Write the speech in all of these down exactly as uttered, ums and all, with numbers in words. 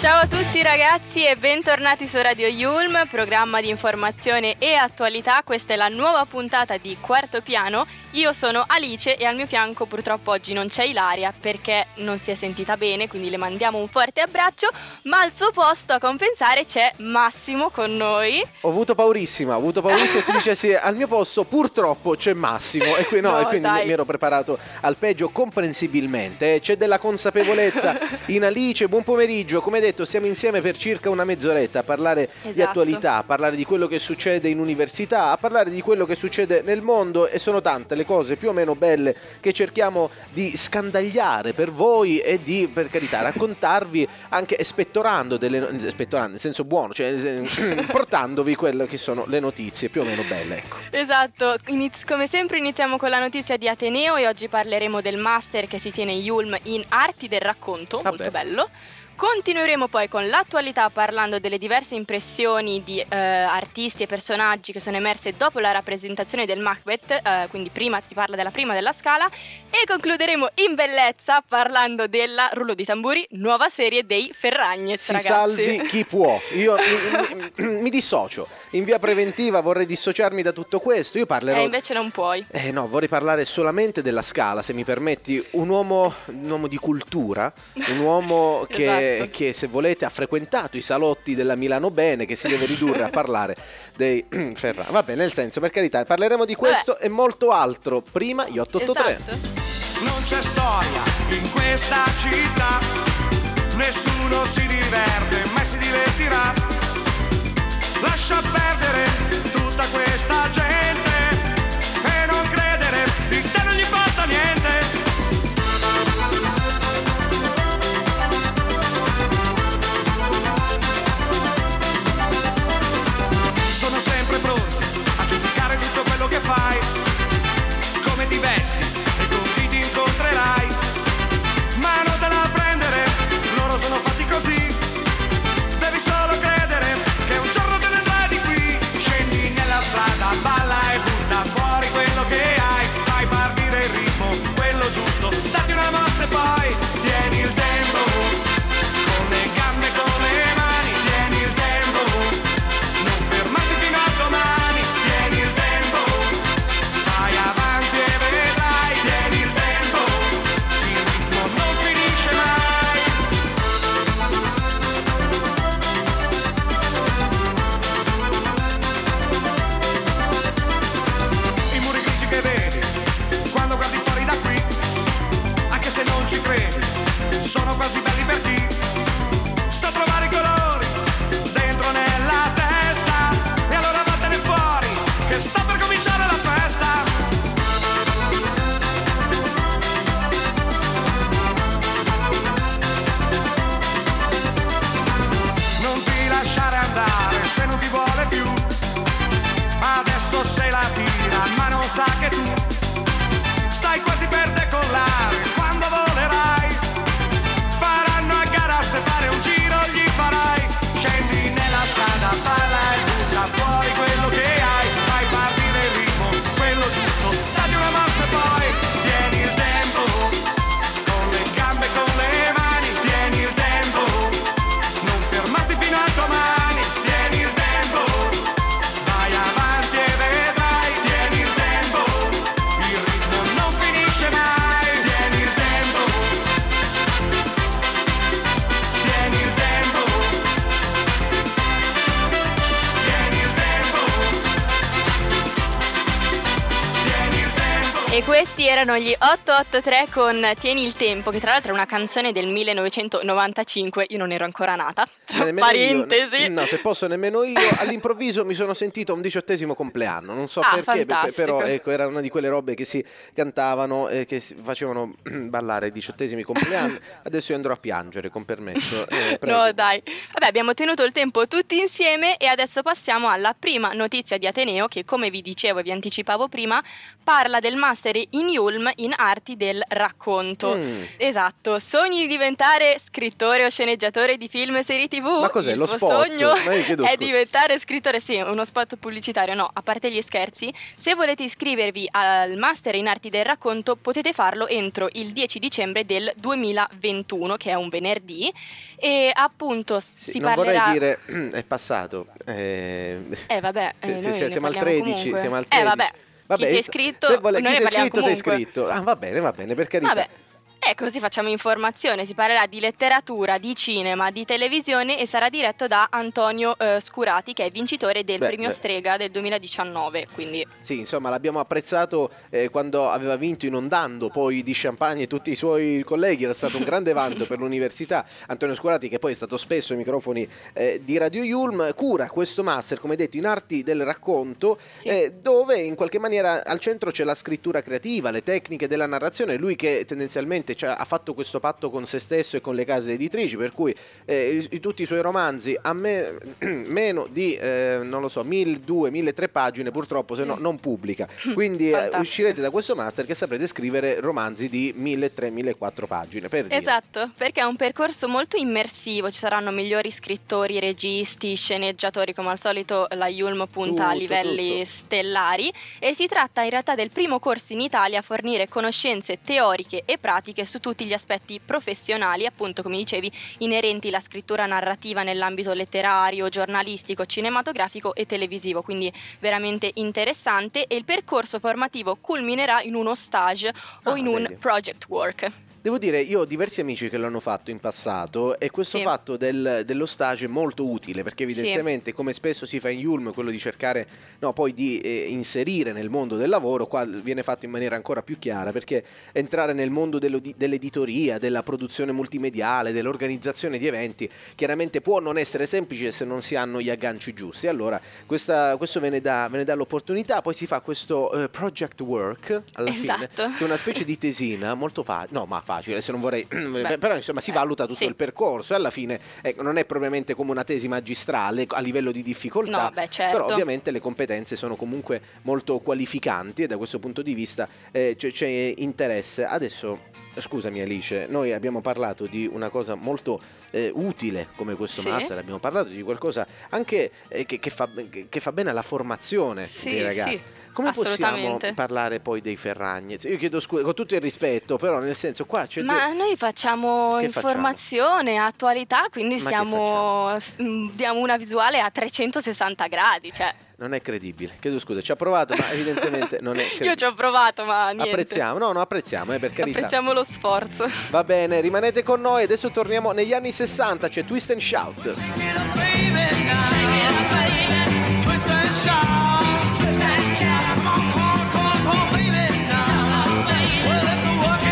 Ciao a tutti ragazzi e bentornati su Radio Yulm, programma di informazione e attualità. Questa è la nuova puntata di Quarto Piano. Io sono Alice e al mio fianco purtroppo oggi non c'è Ilaria perché non si è sentita bene, quindi le mandiamo un forte abbraccio, ma al suo posto a compensare c'è Massimo con noi. Ho avuto paurissima, ho avuto paurissima e tu dicessi al mio posto purtroppo c'è Massimo e, qui, no, no, e quindi dai. Mi ero preparato al peggio comprensibilmente, eh. C'è della consapevolezza in Alice, buon pomeriggio, come detto siamo insieme per circa una mezz'oretta a parlare esatto. di attualità, a parlare di quello che succede in università, a parlare di quello che succede nel mondo e sono tante le cose più o meno belle che cerchiamo di scandagliare per voi e di, per carità, raccontarvi anche spettorando, delle, spettorando nel senso buono, cioè portandovi quelle che sono le notizie più o meno belle. Ecco. Esatto, Iniz- come sempre iniziamo con la notizia di Ateneo e oggi parleremo del master che si tiene in I U L M in Arti del Racconto, ah molto beh. bello. Continueremo poi con l'attualità parlando delle diverse impressioni di eh, artisti e personaggi che sono emerse dopo la rappresentazione del Macbeth, eh, quindi prima si parla della prima della Scala, e concluderemo in bellezza parlando della, rullo di tamburi, nuova serie dei Ferragnez, si ragazzi. Salvi chi può. Io mi, mi, mi dissocio, in via preventiva vorrei dissociarmi da tutto questo, io parlerò... Eh, invece non puoi. Eh no, vorrei parlare solamente della Scala, se mi permetti, un uomo, un uomo di cultura, un uomo che... esatto. Che se volete ha frequentato i salotti della Milano Bene, che si deve ridurre a parlare dei Ferrari. Va bene, nel senso, per carità, parleremo di questo Vabbè. e molto altro. Prima gli otto otto tre. Esatto. Non c'è storia in questa città, nessuno si diverte, mai si divertirà. Lascia perdere tutta questa gente e non credere, di te non gli importa niente. Sono sempre pronti a giudicare tutto quello che fai, come ti vesti e con chi ti incontrerai, ma non te la prendere, loro sono fatti così, devi solo credere che un giorno te ne andrai di qui, scendi nella strada, balla e butta fuori quello che hai, fai partire il ritmo, quello giusto, datti una mossa e poi tieni il tempo, con le gambe, con le mani, tieni il tempo. Sono quasi belli per te, so trovare i colori dentro nella testa e allora vattene fuori che sta per cominciare la festa. Non ti lasciare andare se non ti vuole più, adesso se la tira ma non sa che tu stai quasi per decollare, quando volerai faranno a gara, se fare un giro gli farai, scendi nella strada, parla e butta fuori quello che hai, fai partire il ritmo, quello giusto, dagli una mossa e poi tieni il tempo, con le gambe, con le mani, tieni il tempo, non fermarti fino a domani. E questi erano gli otto otto tre con Tieni il tempo, che tra l'altro è una canzone del millenovecentonovantacinque, io non ero ancora nata, tra nemmeno parentesi. Io, no, se posso nemmeno io, all'improvviso mi sono sentito a un diciottesimo compleanno, non so ah, perché, pe- però ecco, era una di quelle robe che si cantavano e eh, che si facevano ballare i diciottesimi compleanni, adesso io andrò a piangere, con permesso. Eh, no dai, vabbè, abbiamo tenuto il tempo tutti insieme e adesso passiamo alla prima notizia di Ateneo che, come vi dicevo e vi anticipavo prima, parla del master in I U L M in Arti del Racconto. Mm. Esatto, sogni di diventare scrittore o sceneggiatore di film e serie tv? Ma cos'è, il lo tuo spot? Sogno è diventare scrittore, sì, uno spot pubblicitario, no, a parte gli scherzi. Se volete iscrivervi al Master in Arti del Racconto potete farlo entro il dieci dicembre del duemilaventuno, che è un venerdì, e appunto sì, si non parlerà... Non vorrei dire, è passato. Eh, eh vabbè, eh, se, se, siamo, al tredici, siamo al tredici. Eh vabbè. Vabbè, chi si è iscritto, se vuole, noi chi si è iscritto comunque. Sei iscritto. Ah, va bene, va bene, per carità. Vabbè. E così facciamo informazione, si parlerà di letteratura, di cinema, di televisione e sarà diretto da Antonio eh, Scurati, che è vincitore del beh, Premio beh. Strega del duemiladiciannove, quindi... Sì, insomma, l'abbiamo apprezzato eh, quando aveva vinto inondando poi di champagne tutti i suoi colleghi, era stato un grande vanto per l'università. Antonio Scurati, che poi è stato spesso ai microfoni eh, di Radio Yulm, cura questo master, come detto, in Arti del Racconto, sì. eh, dove in qualche maniera al centro c'è la scrittura creativa, le tecniche della narrazione, lui che tendenzialmente Cioè, ha fatto questo patto con se stesso e con le case editrici, per cui eh, i, tutti i suoi romanzi a me, meno di eh, non lo so mille duecento mille trecento pagine purtroppo sì. se no non pubblica, quindi eh, uscirete da questo master che saprete scrivere romanzi di milletrecento millequattrocento pagine, per dire. Esatto, perché è un percorso molto immersivo, ci saranno migliori scrittori, registi, sceneggiatori, come al solito la I U L M punta tutto, a livelli tutto. stellari, e si tratta in realtà del primo corso in Italia a fornire conoscenze teoriche e pratiche su tutti gli aspetti professionali, appunto come dicevi, inerenti alla scrittura narrativa nell'ambito letterario, giornalistico, cinematografico e televisivo, quindi veramente interessante, e il percorso formativo culminerà in uno stage o ah, in un meglio. project work. Devo dire, io ho diversi amici che l'hanno fatto in passato e questo sì. fatto del, dello stage è molto utile, perché evidentemente sì. come spesso si fa in I U L M, quello di cercare no, poi di eh, inserire nel mondo del lavoro, qua viene fatto in maniera ancora più chiara, perché entrare nel mondo dell'editoria, della produzione multimediale, dell'organizzazione di eventi chiaramente può non essere semplice se non si hanno gli agganci giusti. Allora questa, questo ve ne dà, ve ne dà l'opportunità, poi si fa questo eh, project work alla esatto. fine, che è una specie di tesina molto facile, no ma facile, se non vorrei, Beh, però insomma si valuta tutto sì. il percorso e alla fine ecco, non è propriamente come una tesi magistrale a livello di difficoltà, no, beh, certo. però ovviamente le competenze sono comunque molto qualificanti e da questo punto di vista eh, c- c'è interesse. Adesso, scusami Alice, noi abbiamo parlato di una cosa molto eh, utile come questo sì. master, abbiamo parlato di qualcosa anche eh, che, che, fa, che, che fa bene alla formazione sì, dei ragazzi. Sì. Come possiamo parlare poi dei Ferragnez? Io chiedo scusa, con tutto il rispetto, però nel senso qua c'è... Ma due... noi facciamo che informazione, facciamo? attualità, quindi siamo, diamo una visuale a trecentosessanta gradi, cioè... Non è credibile, chiedo scusa, ci ha provato ma evidentemente non è credibile. Io ci ho provato ma niente. Apprezziamo, no no apprezziamo, eh, per carità. Apprezziamo lo sforzo. Va bene, rimanete con noi, adesso torniamo negli anni sessanta, c'è cioè Twist and Shout. Twist and Shout. Well, that's a work.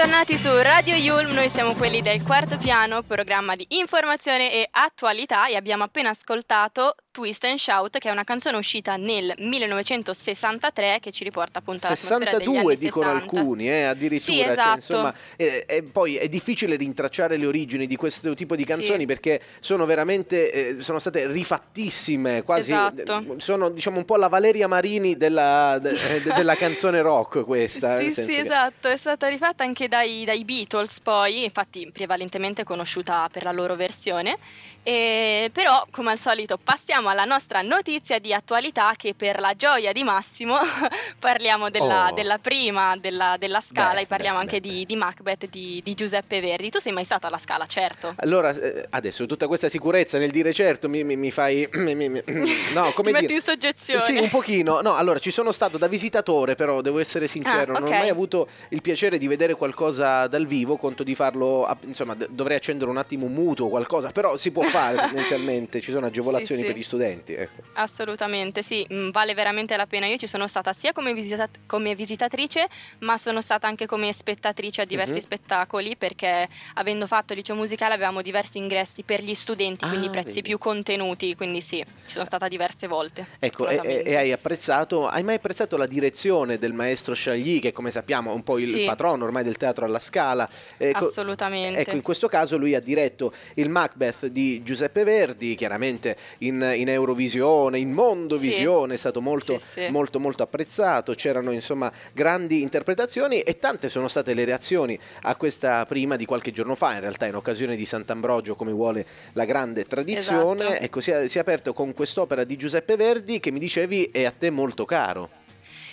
Bentornati su Radio Yulm, noi siamo quelli del Quarto Piano, programma di informazione e attualità, e abbiamo appena ascoltato Twist and Shout, che è una canzone uscita nel millenovecentosessantatré, che ci riporta appunto all'atmosfera degli anni sessanta. sessantadue dicono alcuni, eh, addirittura. Sì, esatto. Cioè, insomma, eh, eh, poi è difficile rintracciare le origini di questo tipo di canzoni, sì, perché sono veramente eh, sono state rifattissime, quasi, esatto. eh, sono diciamo un po' la Valeria Marini della, de, de, della canzone rock questa. Sì, nel senso sì, che... esatto, è stata rifatta anche dai, dai Beatles poi, infatti prevalentemente conosciuta per la loro versione. E però, come al solito, passiamo alla nostra notizia di attualità, che per la gioia di Massimo parliamo della, oh. della prima, della, della Scala, beh, e parliamo beh, anche beh. Di, di Macbeth di, di Giuseppe Verdi. Tu sei mai stata alla Scala, certo? Allora, adesso tutta questa sicurezza nel dire certo mi, mi, mi fai... Mi, mi, no, come ti metti in soggezione. Sì, un pochino. No, allora, ci sono stato da visitatore, però devo essere sincero, ah, okay. non ho mai avuto il piacere di vedere qualcosa dal vivo, conto di farlo, insomma, dovrei accendere un attimo un mutuo o qualcosa, però si può fare tendenzialmente, ci sono agevolazioni sì, sì. per gli studenti, ecco. Assolutamente sì, vale veramente la pena. Io ci sono stata sia come, visitat- come visitatrice, ma sono stata anche come spettatrice a diversi uh-huh. spettacoli, perché avendo fatto liceo musicale avevamo diversi ingressi per gli studenti, ah, quindi prezzi vedi. più contenuti, quindi sì, ci sono stata diverse volte. Ecco, e, e hai apprezzato, hai mai apprezzato la direzione del maestro Sciagli, che come sappiamo è un po' il sì. patrono ormai del Teatro alla Scala? Ecco, assolutamente. Ecco, in questo caso lui ha diretto il Macbeth di Giuseppe Verdi, chiaramente in, in Eurovisione, in Mondovisione, sì. è stato molto, sì, sì. molto molto apprezzato, c'erano insomma grandi interpretazioni e tante sono state le reazioni a questa prima di qualche giorno fa, in realtà in occasione di Sant'Ambrogio, come vuole la grande tradizione, esatto. ecco, si è, si è aperto con quest'opera di Giuseppe Verdi che mi dicevi è a te molto caro.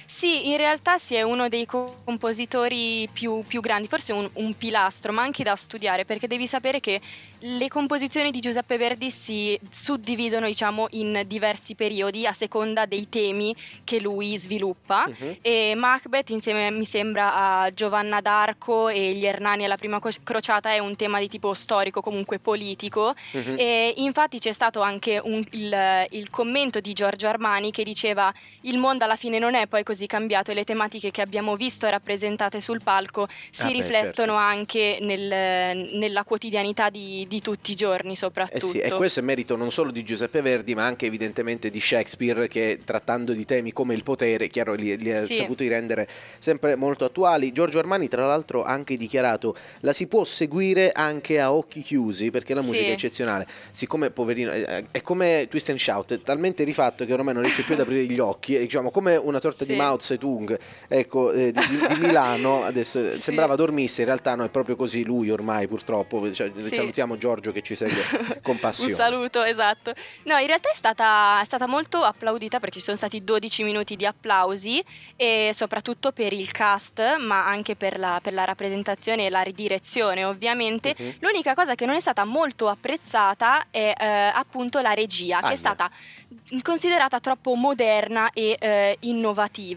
Sì, in realtà sì, è uno dei compositori più, più grandi, forse un, un pilastro, ma anche da studiare, perché devi sapere che le composizioni di Giuseppe Verdi si suddividono, diciamo, in diversi periodi a seconda dei temi che lui sviluppa. Uh-huh. E Macbeth, insieme mi sembra a Giovanna d'Arco e gli Ernani alla Prima Crociata, è un tema di tipo storico, comunque politico. Uh-huh. E infatti c'è stato anche un, il, il commento di Giorgio Armani che diceva: il mondo alla fine non è poi così cambiato e le tematiche che abbiamo visto rappresentate sul palco si ah riflettono beh, certo. anche nel, nella quotidianità di, di tutti i giorni soprattutto. Eh sì, e questo è merito non solo di Giuseppe Verdi ma anche evidentemente di Shakespeare, che trattando di temi come il potere, chiaro, li, li ha sì. saputi rendere sempre molto attuali. Giorgio Armani tra l'altro ha anche dichiarato: la si può seguire anche a occhi chiusi perché la musica sì. è eccezionale. Siccome poverino è, è come Twist and Shout, è talmente rifatto che ormai non riesce più ad aprire gli occhi, è, diciamo, come una sorta sì. di Mao Zedong, ecco, eh, di, di Milano adesso sì. sembrava dormisse, in realtà no, è proprio così lui ormai purtroppo, cioè, sì. salutiamo Giorgio che ci segue con passione. Un saluto, esatto. No, in realtà è stata, è stata molto applaudita, perché ci sono stati dodici minuti di applausi, e soprattutto per il cast ma anche per la, per la rappresentazione e la ridirezione ovviamente. Uh-huh. L'unica cosa che non è stata molto apprezzata è eh, appunto la regia, ah, che è stata considerata troppo moderna e eh, innovativa.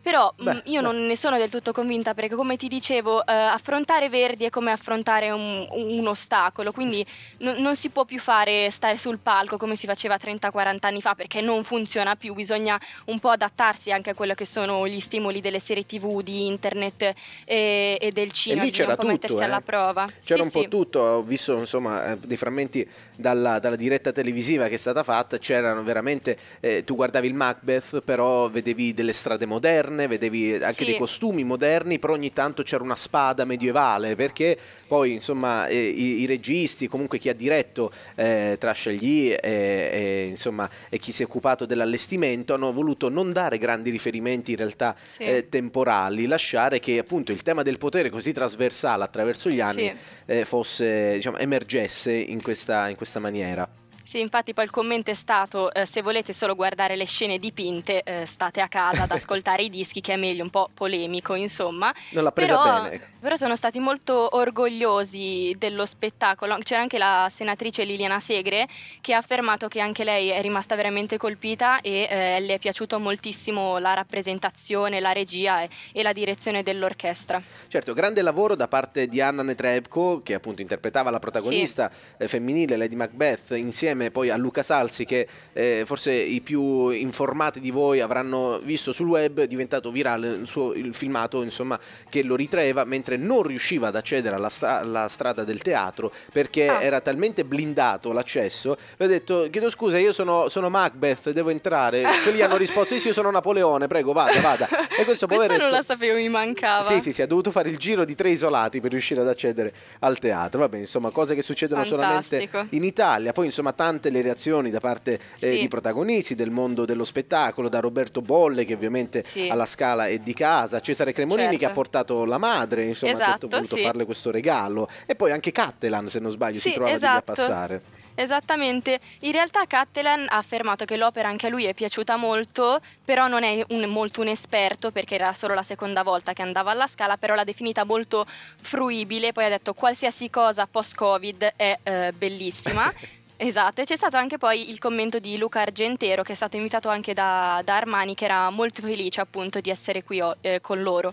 Però Beh, io no. non ne sono del tutto convinta, perché come ti dicevo eh, affrontare Verdi è come affrontare un, un ostacolo, quindi n- non si può più fare stare sul palco come si faceva trenta quaranta anni fa, perché non funziona più, bisogna un po' adattarsi anche a quello che sono gli stimoli delle serie tv, di internet e, e del cinema, e lì c'era un po' tutto, mettersi eh? alla prova. C'era sì, un po' sì. tutto, ho visto insomma dei frammenti dalla, dalla diretta televisiva che è stata fatta, c'erano veramente, eh, tu guardavi il Macbeth però vedevi delle strade moderne, vedevi anche sì. dei costumi moderni, però ogni tanto c'era una spada medievale, perché poi insomma eh, i, i registi, comunque chi ha diretto eh, tra Sciagli e, e insomma e chi si è occupato dell'allestimento, hanno voluto non dare grandi riferimenti in realtà sì. eh, temporali, lasciare che appunto il tema del potere così trasversale attraverso gli anni sì. eh, fosse, diciamo, emergesse in questa, in questa maniera. Sì, infatti poi il commento è stato eh, se volete solo guardare le scene dipinte eh, state a casa ad ascoltare i dischi, che è meglio, un po' polemico insomma. Non l'ha presa però, bene. Però sono stati molto orgogliosi dello spettacolo. C'era anche la senatrice Liliana Segre che ha affermato che anche lei è rimasta veramente colpita e eh, le è piaciuto moltissimo la rappresentazione, la regia e, e la direzione dell'orchestra. Certo, grande lavoro da parte di Anna Netrebko, che appunto interpretava la protagonista sì. femminile, Lady Macbeth, insieme insieme poi a Luca Salsi, che eh, forse i più informati di voi avranno visto sul web, è diventato virale il, suo, il filmato insomma, che lo ritraeva mentre non riusciva ad accedere alla, stra- alla strada del teatro perché ah. era talmente blindato l'accesso, gli ho detto chiedo scusa, io sono, sono Macbeth, devo entrare? Quelli hanno risposto sì sì, io sono Napoleone, prego vada vada. E questo poveretto non la sapevo, mi mancava. Sì sì sì, ha dovuto fare il giro di tre isolati per riuscire ad accedere al teatro. Va bene, insomma cose che succedono Fantastico. solamente in Italia. Poi insomma tante le reazioni da parte eh, sì. di protagonisti del mondo dello spettacolo, da Roberto Bolle che ovviamente sì. alla Scala è di casa, Cesare Cremonini certo. che ha portato la madre, insomma esatto, ha detto, voluto sì. farle questo regalo, e poi anche Cattelan se non sbaglio sì, si trova esatto. lì a passare. Esattamente, in realtà Cattelan ha affermato che l'opera anche a lui è piaciuta molto, però non è un, molto un esperto perché era solo la seconda volta che andava alla Scala, però l'ha definita molto fruibile, poi ha detto qualsiasi cosa post-Covid è eh, bellissima. Esatto, e c'è stato anche poi il commento di Luca Argentero, che è stato invitato anche da, da Armani, che era molto felice appunto di essere qui eh, con loro.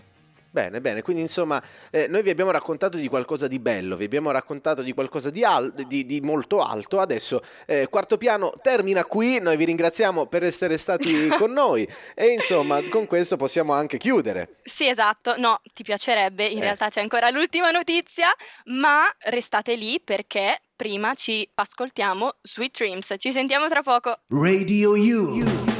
Bene, bene, quindi insomma eh, noi vi abbiamo raccontato di qualcosa di bello, vi abbiamo raccontato di qualcosa di, al- di, di molto alto. Adesso eh, Quarto Piano termina qui, noi vi ringraziamo per essere stati con noi e insomma con questo possiamo anche chiudere. Sì esatto, no, ti piacerebbe, in eh. realtà c'è ancora l'ultima notizia, ma restate lì perché prima ci ascoltiamo Sweet Dreams, ci sentiamo tra poco. Radio Yulm.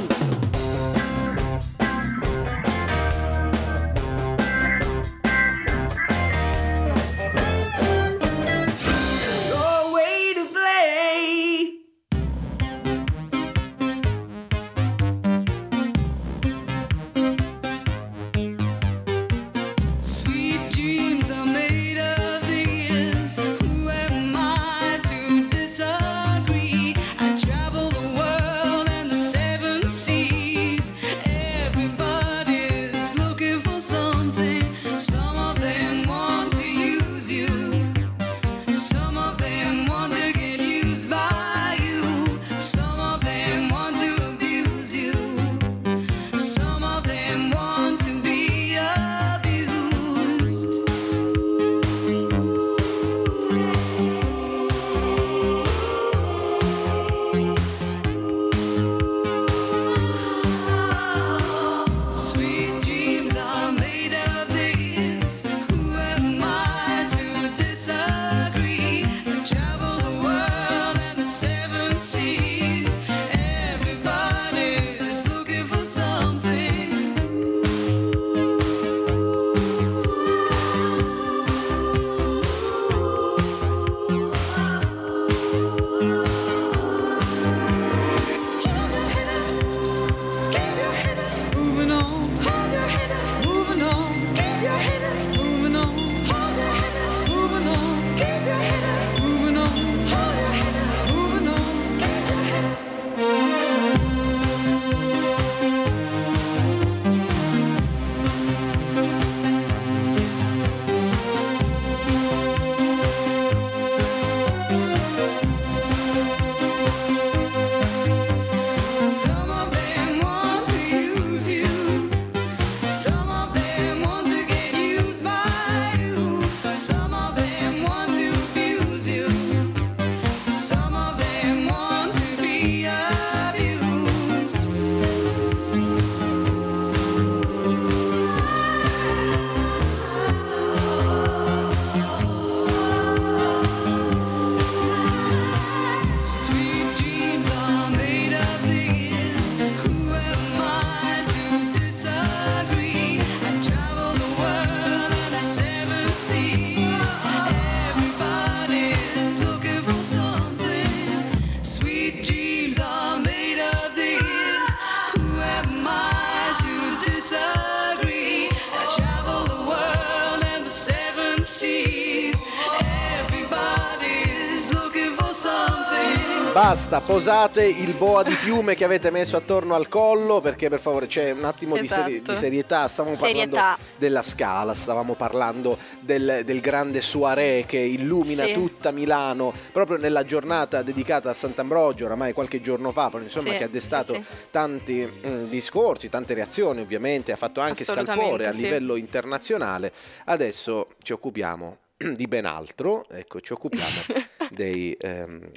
Basta, posate il boa di piume che avete messo attorno al collo, perché per favore c'è un attimo esatto. di, seri- di serietà. Stavamo serietà. parlando della Scala, stavamo parlando del, del grande soirée che illumina sì. tutta Milano, proprio nella giornata dedicata a Sant'Ambrogio, oramai qualche giorno fa, però insomma sì. che ha destato sì, sì. tanti mh, discorsi, tante reazioni ovviamente, ha fatto anche scalpore a sì. livello internazionale. Adesso ci occupiamo di ben altro, ecco, ci occupiamo dei, ehm,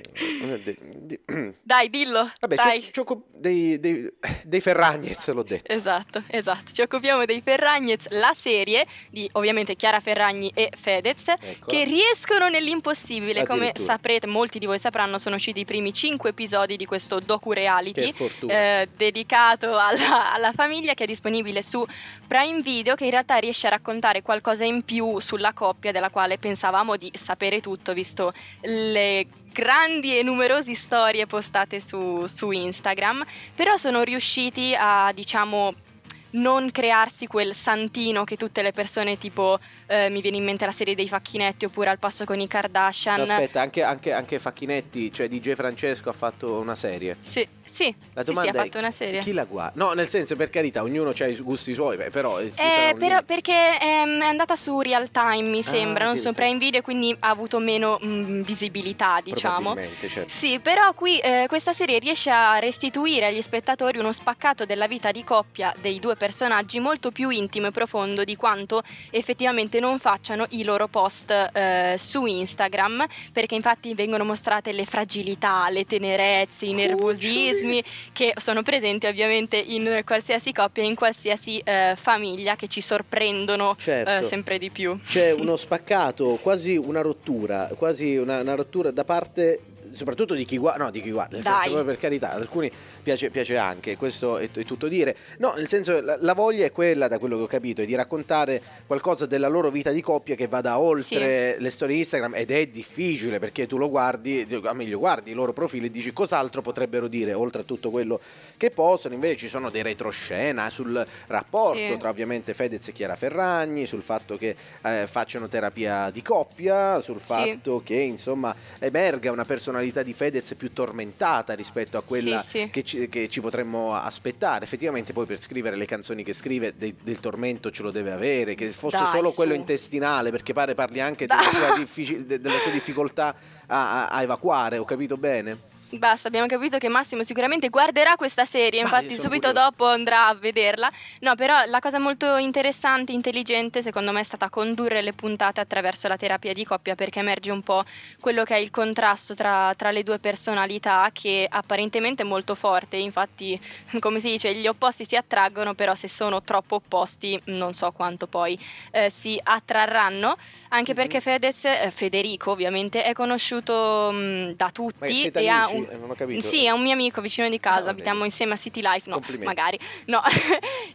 dei, dei dai dillo vabbè, dai. Ci, ci occup- dei, dei, dei Ferragnez, l'ho detto, esatto, esatto, ci occupiamo dei Ferragnez, la serie di ovviamente Chiara Ferragni e Fedez, ecco, che riescono nell'impossibile, come saprete, molti di voi sapranno, sono usciti i primi cinque episodi di questo docu-reality eh, dedicato alla, alla famiglia, che è disponibile su Prime Video, che in realtà riesce a raccontare qualcosa in più sulla coppia della quale pensavamo di sapere tutto, visto le grandi e numerose storie postate su, su Instagram, però sono riusciti a, diciamo, non crearsi quel santino che tutte le persone, tipo eh, mi viene in mente la serie dei Facchinetti, oppure Al passo con i Kardashian. No, aspetta, anche, anche, anche Facchinetti, cioè D J Francesco, ha fatto una serie. Sì, sì, la domanda sì, sì, ha fatto una serie. Chi la guarda? No, nel senso, per carità, ognuno ha i gusti suoi, però, eh, però ognuno... perché è, è andata su Real Time, mi sembra, ah, non so, Prime Video, quindi ha avuto meno mh, visibilità, diciamo. Certo. Sì, però qui eh, questa serie riesce a restituire agli spettatori uno spaccato della vita di coppia dei due personaggi, molto più intimo e profondo di quanto effettivamente non facciano i loro post eh, su Instagram, perché infatti vengono mostrate le fragilità, le tenerezze, i nervosismi che sono presenti ovviamente in qualsiasi coppia, in qualsiasi eh, famiglia, che ci sorprendono, certo, eh, sempre di più. C'è uno spaccato, quasi una rottura, quasi una, una rottura da parte soprattutto di chi guarda, no, di chi guarda, nel Dai. senso, per carità, alcuni piace, piace anche, questo è, t- è tutto dire, no, nel senso, la, la voglia è quella, da quello che ho capito, è di raccontare qualcosa della loro vita di coppia che vada oltre, sì, le storie Instagram, ed è difficile, perché tu lo guardi, o meglio guardi i loro profili e dici cos'altro potrebbero dire oltre a tutto quello che possono. Invece ci sono dei retroscena sul rapporto, sì, tra ovviamente Fedez e Chiara Ferragni, sul fatto che eh, facciano terapia di coppia, sul fatto, sì, che insomma emerga una persona di Fedez più tormentata rispetto a quella, sì, sì, Che, ci, che ci potremmo aspettare. Effettivamente poi, per scrivere le canzoni che scrive, de, del tormento ce lo deve avere, che fosse Dai, solo su. quello intestinale, perché pare parli anche della sua, diffic- della sua difficoltà a, a, a evacuare, ho capito bene? Basta, abbiamo capito che Massimo sicuramente guarderà questa serie, infatti subito curioso. dopo andrà a vederla. No, però la cosa molto interessante, intelligente, secondo me, è stata condurre le puntate attraverso la terapia di coppia, perché emerge un po' quello che è il contrasto tra, tra le due personalità, che apparentemente è molto forte. Infatti, come si dice, gli opposti si attraggono, però se sono troppo opposti non so quanto poi eh, si attrarranno, anche mm-hmm. perché Fedez, eh, Federico ovviamente, è conosciuto mh, da tutti e ha un Non ho capito. Sì, è un mio amico vicino di casa, ah, abitiamo insieme a City Life, no, magari no.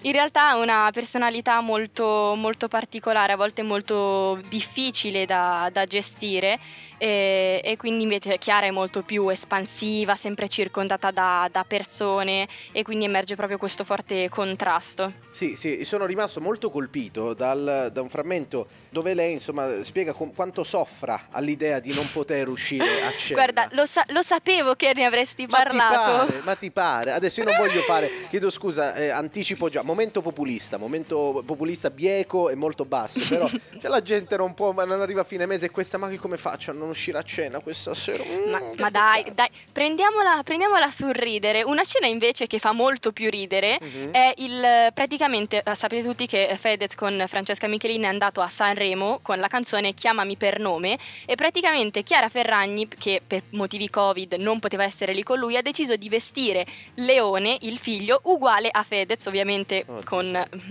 In realtà ha una personalità molto, molto particolare, a volte molto difficile da, da gestire, e, e quindi invece Chiara è molto più espansiva, sempre circondata da, da persone, e quindi emerge proprio questo forte contrasto. Sì, sì, sono rimasto molto colpito dal, da un frammento dove lei insomma spiega com- quanto soffra all'idea di non poter uscire a cena. Guarda, lo, sa- lo sapevo che ne avresti ma parlato ti pare, ma ti pare adesso io non voglio fare, chiedo scusa, eh, anticipo già, momento populista momento populista bieco e molto basso, però cioè, la gente non può, non arriva a fine mese e questa, ma che come faccio a non uscire a cena questa sera, ma, mm, ma dai dai prendiamola prendiamola sul ridere. Una cena invece che fa molto più ridere mm-hmm. è il praticamente sapete tutti che Fedez con Francesca Michielin è andato a Sanremo con la canzone Chiamami per nome, e praticamente Chiara Ferragni, che per motivi Covid non poteva essere lì con lui, ha deciso di vestire Leone, il figlio, uguale a Fedez, ovviamente oh, con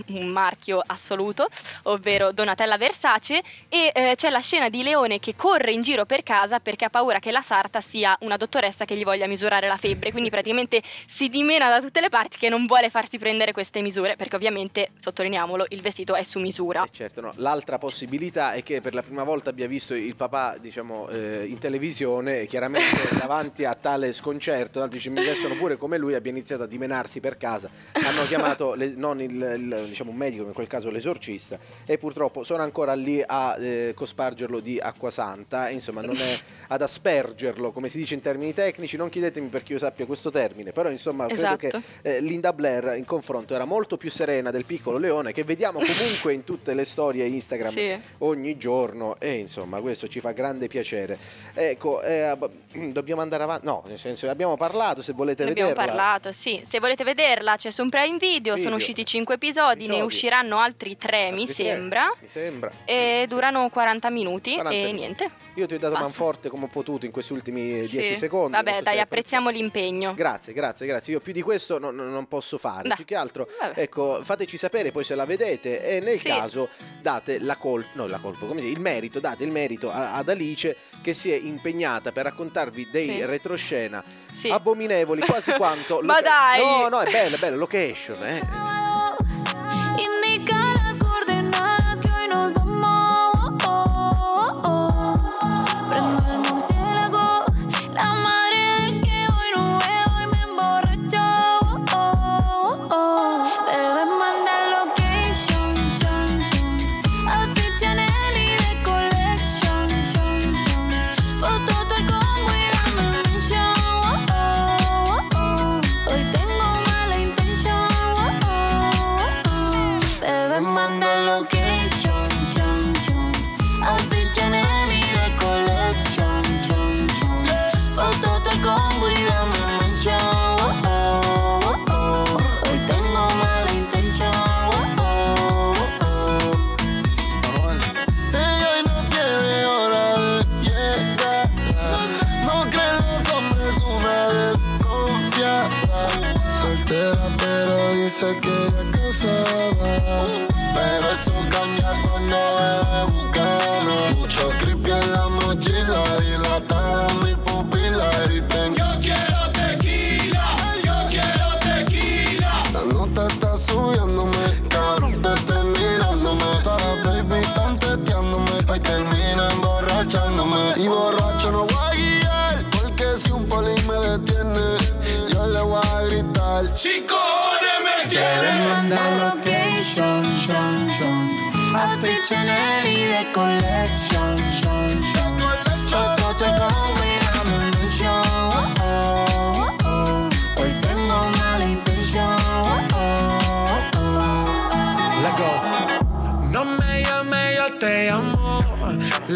un marchio assoluto, ovvero Donatella Versace, e eh, c'è la scena di Leone che corre in giro per casa perché ha paura che la sarta sia una dottoressa che gli voglia misurare la febbre, quindi praticamente si dimena da tutte le parti, che non vuole farsi prendere queste misure, perché ovviamente, sottolineiamolo, il vestito è su misura. Eh certo, no. L'altra possibilità è che per la prima volta abbia visto il papà, diciamo, eh, in televisione, chiaramente davanti a tale sconcerto, altri ci mi vestono pure come lui, abbia iniziato a dimenarsi per casa, hanno chiamato le, non il, il diciamo un medico, in quel caso l'esorcista, e purtroppo sono ancora lì a eh, cospargerlo di acqua santa, insomma non è ad aspergerlo, come si dice in termini tecnici, non chiedetemi perché io sappia questo termine, però insomma esatto. credo che eh, Linda Blair in confronto era molto più serena del piccolo Leone, che vediamo comunque in tutte le storie Instagram sì. ogni giorno, e insomma questo ci fa grande piacere. Ecco, eh, dobbiamo andare avanti, no no, nel senso abbiamo parlato, se volete ne vederla. Abbiamo parlato, sì, se volete vederla c'è su un Prime Video, video. Sono usciti cinque episodi, episodi, ne usciranno altri tre mi sembra. Mi sembra. E durano quaranta minuti quaranta e minuti. Niente. Io ti ho dato manforte come ho potuto in questi ultimi dieci sì. secondi. Vabbè, so dai, apprezziamo l'impegno. Grazie, grazie, grazie. Io più di questo non, non posso fare, da. più che altro. Vabbè. Ecco, fateci sapere poi se la vedete e nel sì. caso date la colpa, no, la colpa, come si dice, il merito, date il merito a, ad Alice che si è impegnata per raccontarvi dei sì. retroscena sì. abominevoli quasi quanto ma lo- dai no no è bella, è bella location eh.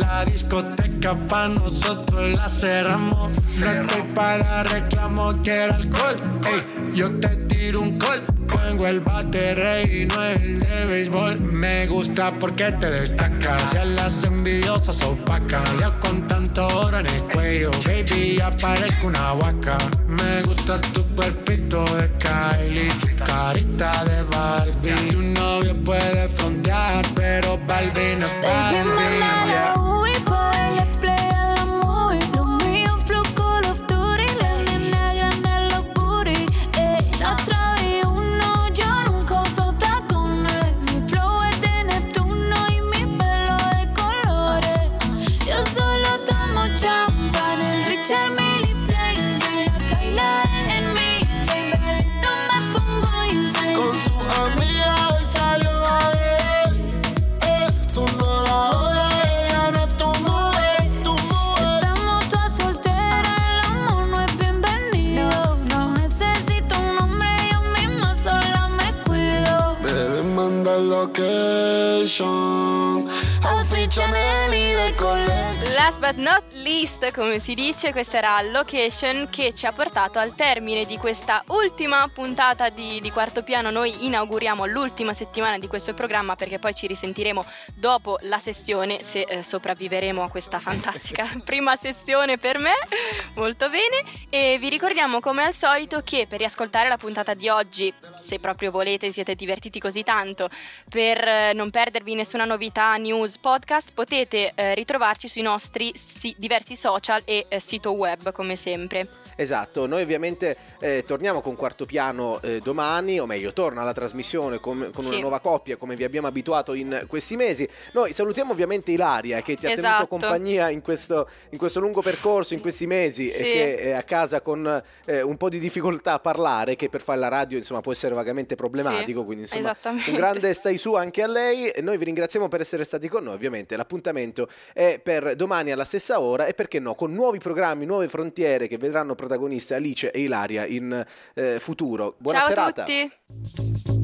La discoteca pa' nosotros la cerramos. No estoy para reclamos, quiero alcohol. Ey, yo te tiro un call. Pongo el baterey y no el de béisbol. Me gusta porque te destacas. Ya las envidiosas opacas. Yo con tanto oro en el cuello, baby, ya parezco una vaca. Me gusta tu cuerpito de Kylie, tu carita de Barbie. Tu novio puede frontear, pero Barbie no es Barbie. Last but not least, come si dice, questa era Location che ci ha portato al termine di questa ultima puntata di, di Quarto Piano. Noi inauguriamo l'ultima settimana di questo programma perché poi ci risentiremo dopo la sessione, se eh, sopravviveremo a questa fantastica prima sessione per me, molto bene. E vi ricordiamo come al solito che per riascoltare la puntata di oggi, se proprio volete, siete divertiti così tanto, per eh, non perdervi nessuna novità, news, podcast, potete eh, ritrovarci sui nostri diversi social e eh, sito web come sempre. Esatto, noi ovviamente eh, torniamo con Quarto Piano eh, domani, o meglio torna alla trasmissione con, con sì. una nuova coppia come vi abbiamo abituato in questi mesi. Noi salutiamo ovviamente Ilaria che ti esatto. ha tenuto compagnia in questo, in questo lungo percorso, in questi mesi sì. e che è a casa con eh, un po' di difficoltà a parlare, che per fare la radio insomma può essere vagamente problematico, sì. quindi insomma un grande stai su anche a lei. E noi vi ringraziamo per essere stati con noi, ovviamente l'appuntamento è per domani alla stessa ora e perché no con nuovi programmi, nuove frontiere che vedranno protagoniste Alice e Ilaria in eh, futuro. Buona Ciao serata a tutti.